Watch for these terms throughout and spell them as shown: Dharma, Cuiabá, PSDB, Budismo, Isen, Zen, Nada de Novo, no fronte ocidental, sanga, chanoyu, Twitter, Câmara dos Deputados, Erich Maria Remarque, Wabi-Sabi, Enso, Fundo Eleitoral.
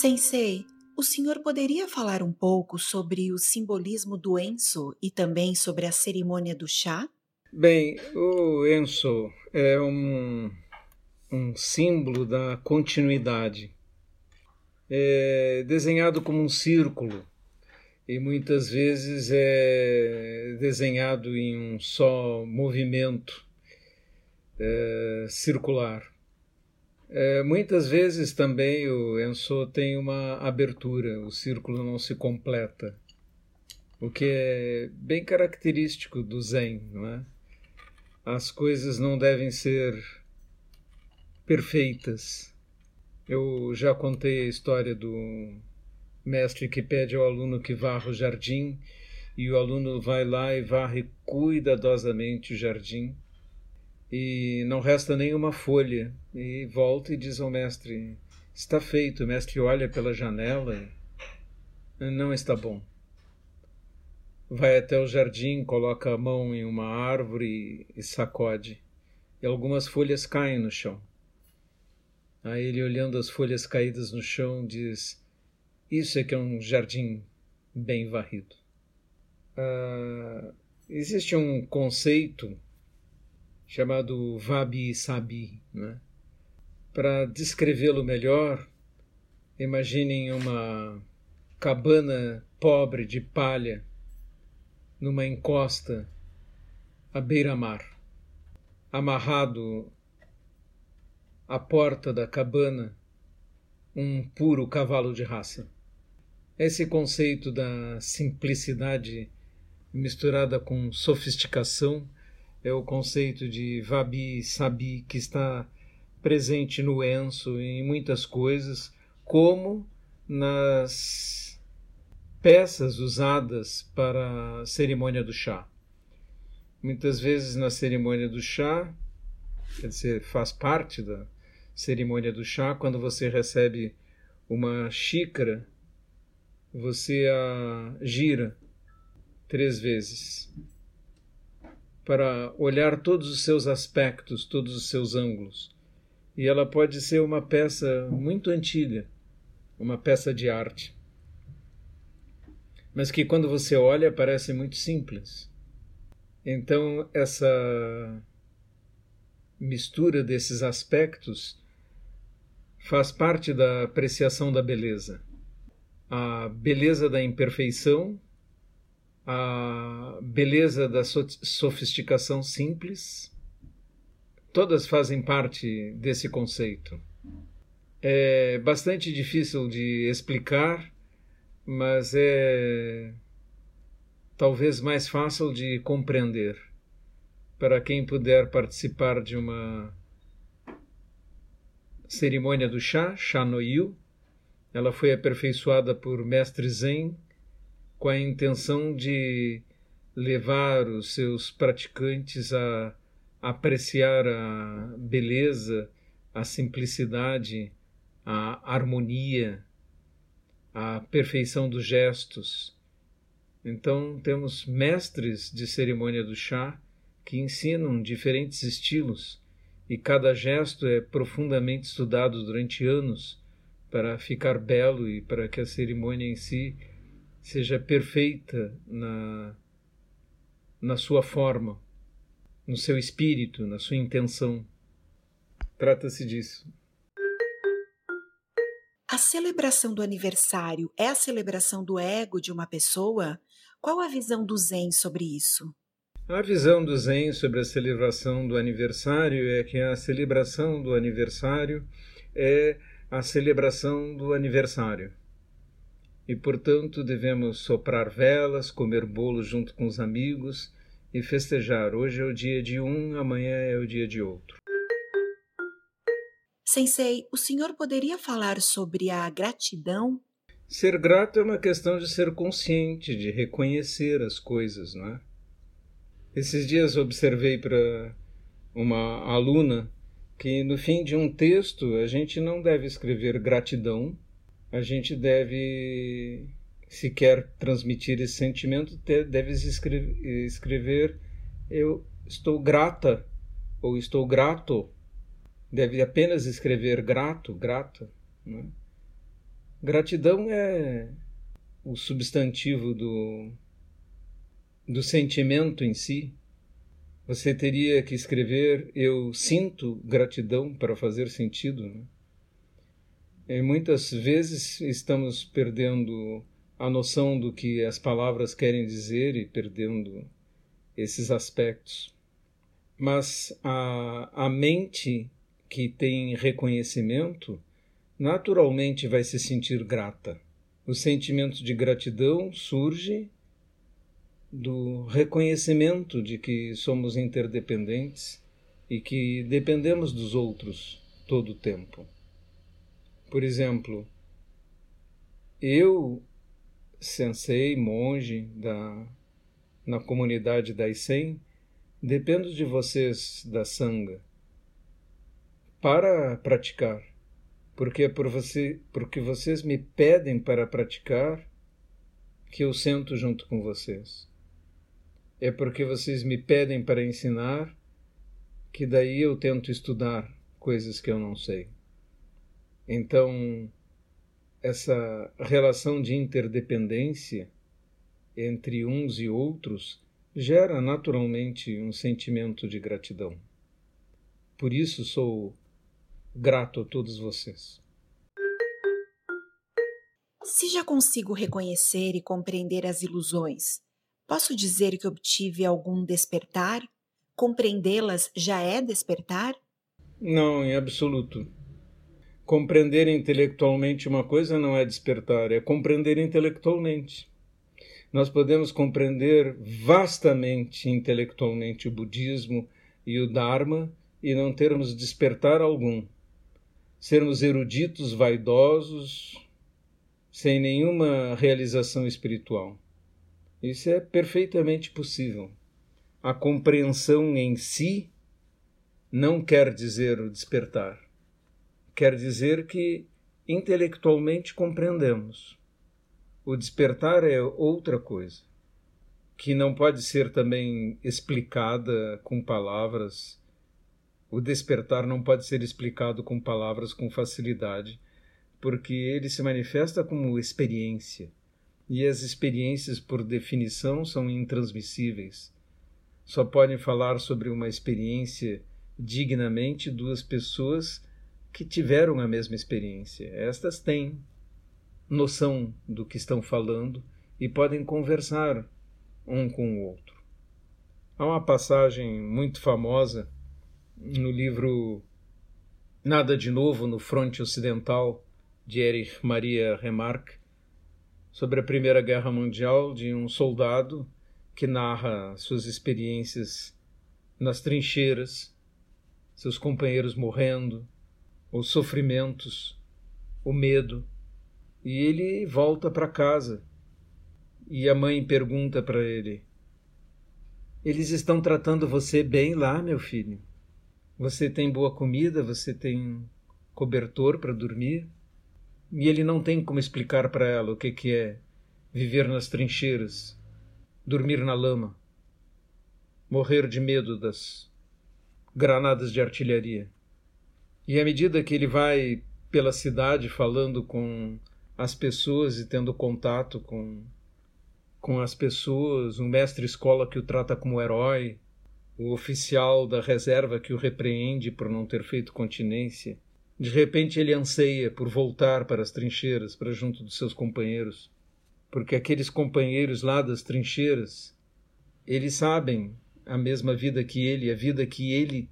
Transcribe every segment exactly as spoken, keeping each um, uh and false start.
Sensei, o senhor poderia falar um pouco sobre o simbolismo do Enso e também sobre a cerimônia do chá? Bem, o Enso é um, um símbolo da continuidade. É desenhado como um círculo e muitas vezes é desenhado em um só movimento é, circular. É, muitas vezes também o Enso tem uma abertura, o círculo não se completa, o que é bem característico do Zen, não é? As coisas não devem ser perfeitas. Eu já contei a história do mestre que pede ao aluno que varra o jardim, e o aluno vai lá e varre cuidadosamente o jardim, e não resta nenhuma folha, e volta e diz ao mestre: está feito. O mestre olha pela janela e não está bom. Vai até o jardim, coloca a mão em uma árvore e sacode, e algumas folhas caem no chão. Aí ele, olhando as folhas caídas no chão, diz: isso é que é um jardim bem varrido. Uh, existe um conceito chamado Wabi-Sabi, né? Para descrevê-lo melhor, imaginem uma cabana pobre de palha numa encosta à beira-mar. Amarrado à porta da cabana, um puro cavalo de raça. Esse conceito da simplicidade misturada com sofisticação é o conceito de Wabi-Sabi, que está presente no Enso e em muitas coisas, como nas peças usadas para a cerimônia do chá. Muitas vezes na cerimônia do chá, quer dizer, faz parte da cerimônia do chá, quando você recebe uma xícara, você a gira três vezes para olhar todos os seus aspectos, todos os seus ângulos. E ela pode ser uma peça muito antiga, uma peça de arte, mas que quando você olha parece muito simples. Então essa mistura desses aspectos faz parte da apreciação da beleza. A beleza da imperfeição, a beleza da sofisticação simples, todas fazem parte desse conceito. É bastante difícil de explicar, mas é talvez mais fácil de compreender para quem puder participar de uma cerimônia do chá, chanoyu. Ela foi aperfeiçoada por mestre Zen com a intenção de levar os seus praticantes a apreciar a beleza, a simplicidade, a harmonia, a perfeição dos gestos. Então temos mestres de cerimônia do chá que ensinam diferentes estilos, e cada gesto é profundamente estudado durante anos para ficar belo e para que a cerimônia em si seja perfeita na, na sua forma, no seu espírito, na sua intenção. Trata-se disso. A celebração do aniversário é a celebração do ego de uma pessoa? Qual a visão do Zen sobre isso? A visão do Zen sobre a celebração do aniversário é que a celebração do aniversário é a celebração do aniversário. E, portanto, devemos soprar velas, comer bolo junto com os amigos e festejar. Hoje é o dia de um, amanhã é o dia de outro. Sensei, o senhor poderia falar sobre a gratidão? Ser grato é uma questão de ser consciente, de reconhecer as coisas, não é? Esses dias observei para uma aluna que no fim de um texto a gente não deve escrever gratidão, a gente deve, se quer transmitir esse sentimento, deve escrever, escrever eu estou grata ou estou grato, deve apenas escrever grato, grata, né? Gratidão é o substantivo do, do sentimento em si. Você teria que escrever eu sinto gratidão para fazer sentido, né? E muitas vezes estamos perdendo a noção do que as palavras querem dizer e perdendo esses aspectos. Mas a, a mente que tem reconhecimento naturalmente vai se sentir grata. O sentimento de gratidão surge do reconhecimento de que somos interdependentes e que dependemos dos outros todo o tempo. Por exemplo, eu, sensei, monge da, na comunidade da Isen, dependo de vocês da sanga para praticar. Porque é por você, porque vocês me pedem para praticar que eu sento junto com vocês. É porque vocês me pedem para ensinar que daí eu tento estudar coisas que eu não sei. Então, essa relação de interdependência entre uns e outros gera naturalmente um sentimento de gratidão. Por isso sou grato a todos vocês. Se já consigo reconhecer e compreender as ilusões, posso dizer que obtive algum despertar? Compreendê-las já é despertar? Não, em absoluto. Compreender intelectualmente uma coisa não é despertar, é compreender intelectualmente. Nós podemos compreender vastamente intelectualmente o budismo e o Dharma e não termos despertar algum. Sermos eruditos, vaidosos, sem nenhuma realização espiritual. Isso é perfeitamente possível. A compreensão em si não quer dizer o despertar. Quer dizer que intelectualmente compreendemos. O despertar é outra coisa, que não pode ser também explicada com palavras. O despertar não pode ser explicado com palavras com facilidade, porque ele se manifesta como experiência, e as experiências, por definição, são intransmissíveis. Só podem falar sobre uma experiência dignamente duas pessoas que tiveram a mesma experiência. Estas têm noção do que estão falando e podem conversar um com o outro. Há uma passagem muito famosa no livro Nada de Novo, no fronte ocidental, de Erich Maria Remarque, sobre a Primeira Guerra Mundial, de um soldado que narra suas experiências nas trincheiras, seus companheiros morrendo, os sofrimentos, o medo, e ele volta para casa. E a mãe pergunta para ele: eles estão tratando você bem lá, meu filho? Você tem boa comida, você tem cobertor para dormir? E ele não tem como explicar para ela o que, que é viver nas trincheiras, dormir na lama, morrer de medo das granadas de artilharia. E à medida que ele vai pela cidade falando com as pessoas e tendo contato com, com as pessoas, um mestre-escola que o trata como herói, o oficial da reserva que o repreende por não ter feito continência. De repente ele anseia por voltar para as trincheiras, para junto dos seus companheiros, porque aqueles companheiros lá das trincheiras, eles sabem a mesma vida que ele, a vida que ele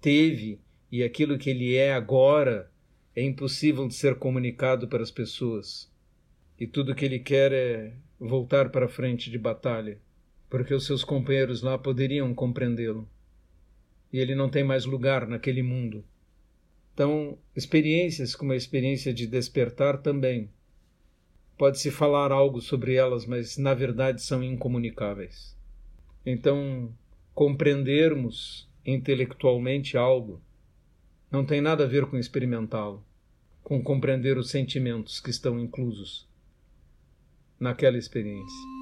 teve e aquilo que ele é agora é impossível de ser comunicado para as pessoas. E tudo que ele quer é voltar para a frente de batalha, porque os seus companheiros lá poderiam compreendê-lo. E ele não tem mais lugar naquele mundo. Então, experiências como a experiência de despertar também. Pode-se falar algo sobre elas, mas na verdade são incomunicáveis. Então, compreendermos intelectualmente algo não tem nada a ver com experimentá-lo, com compreender os sentimentos que estão inclusos naquela experiência.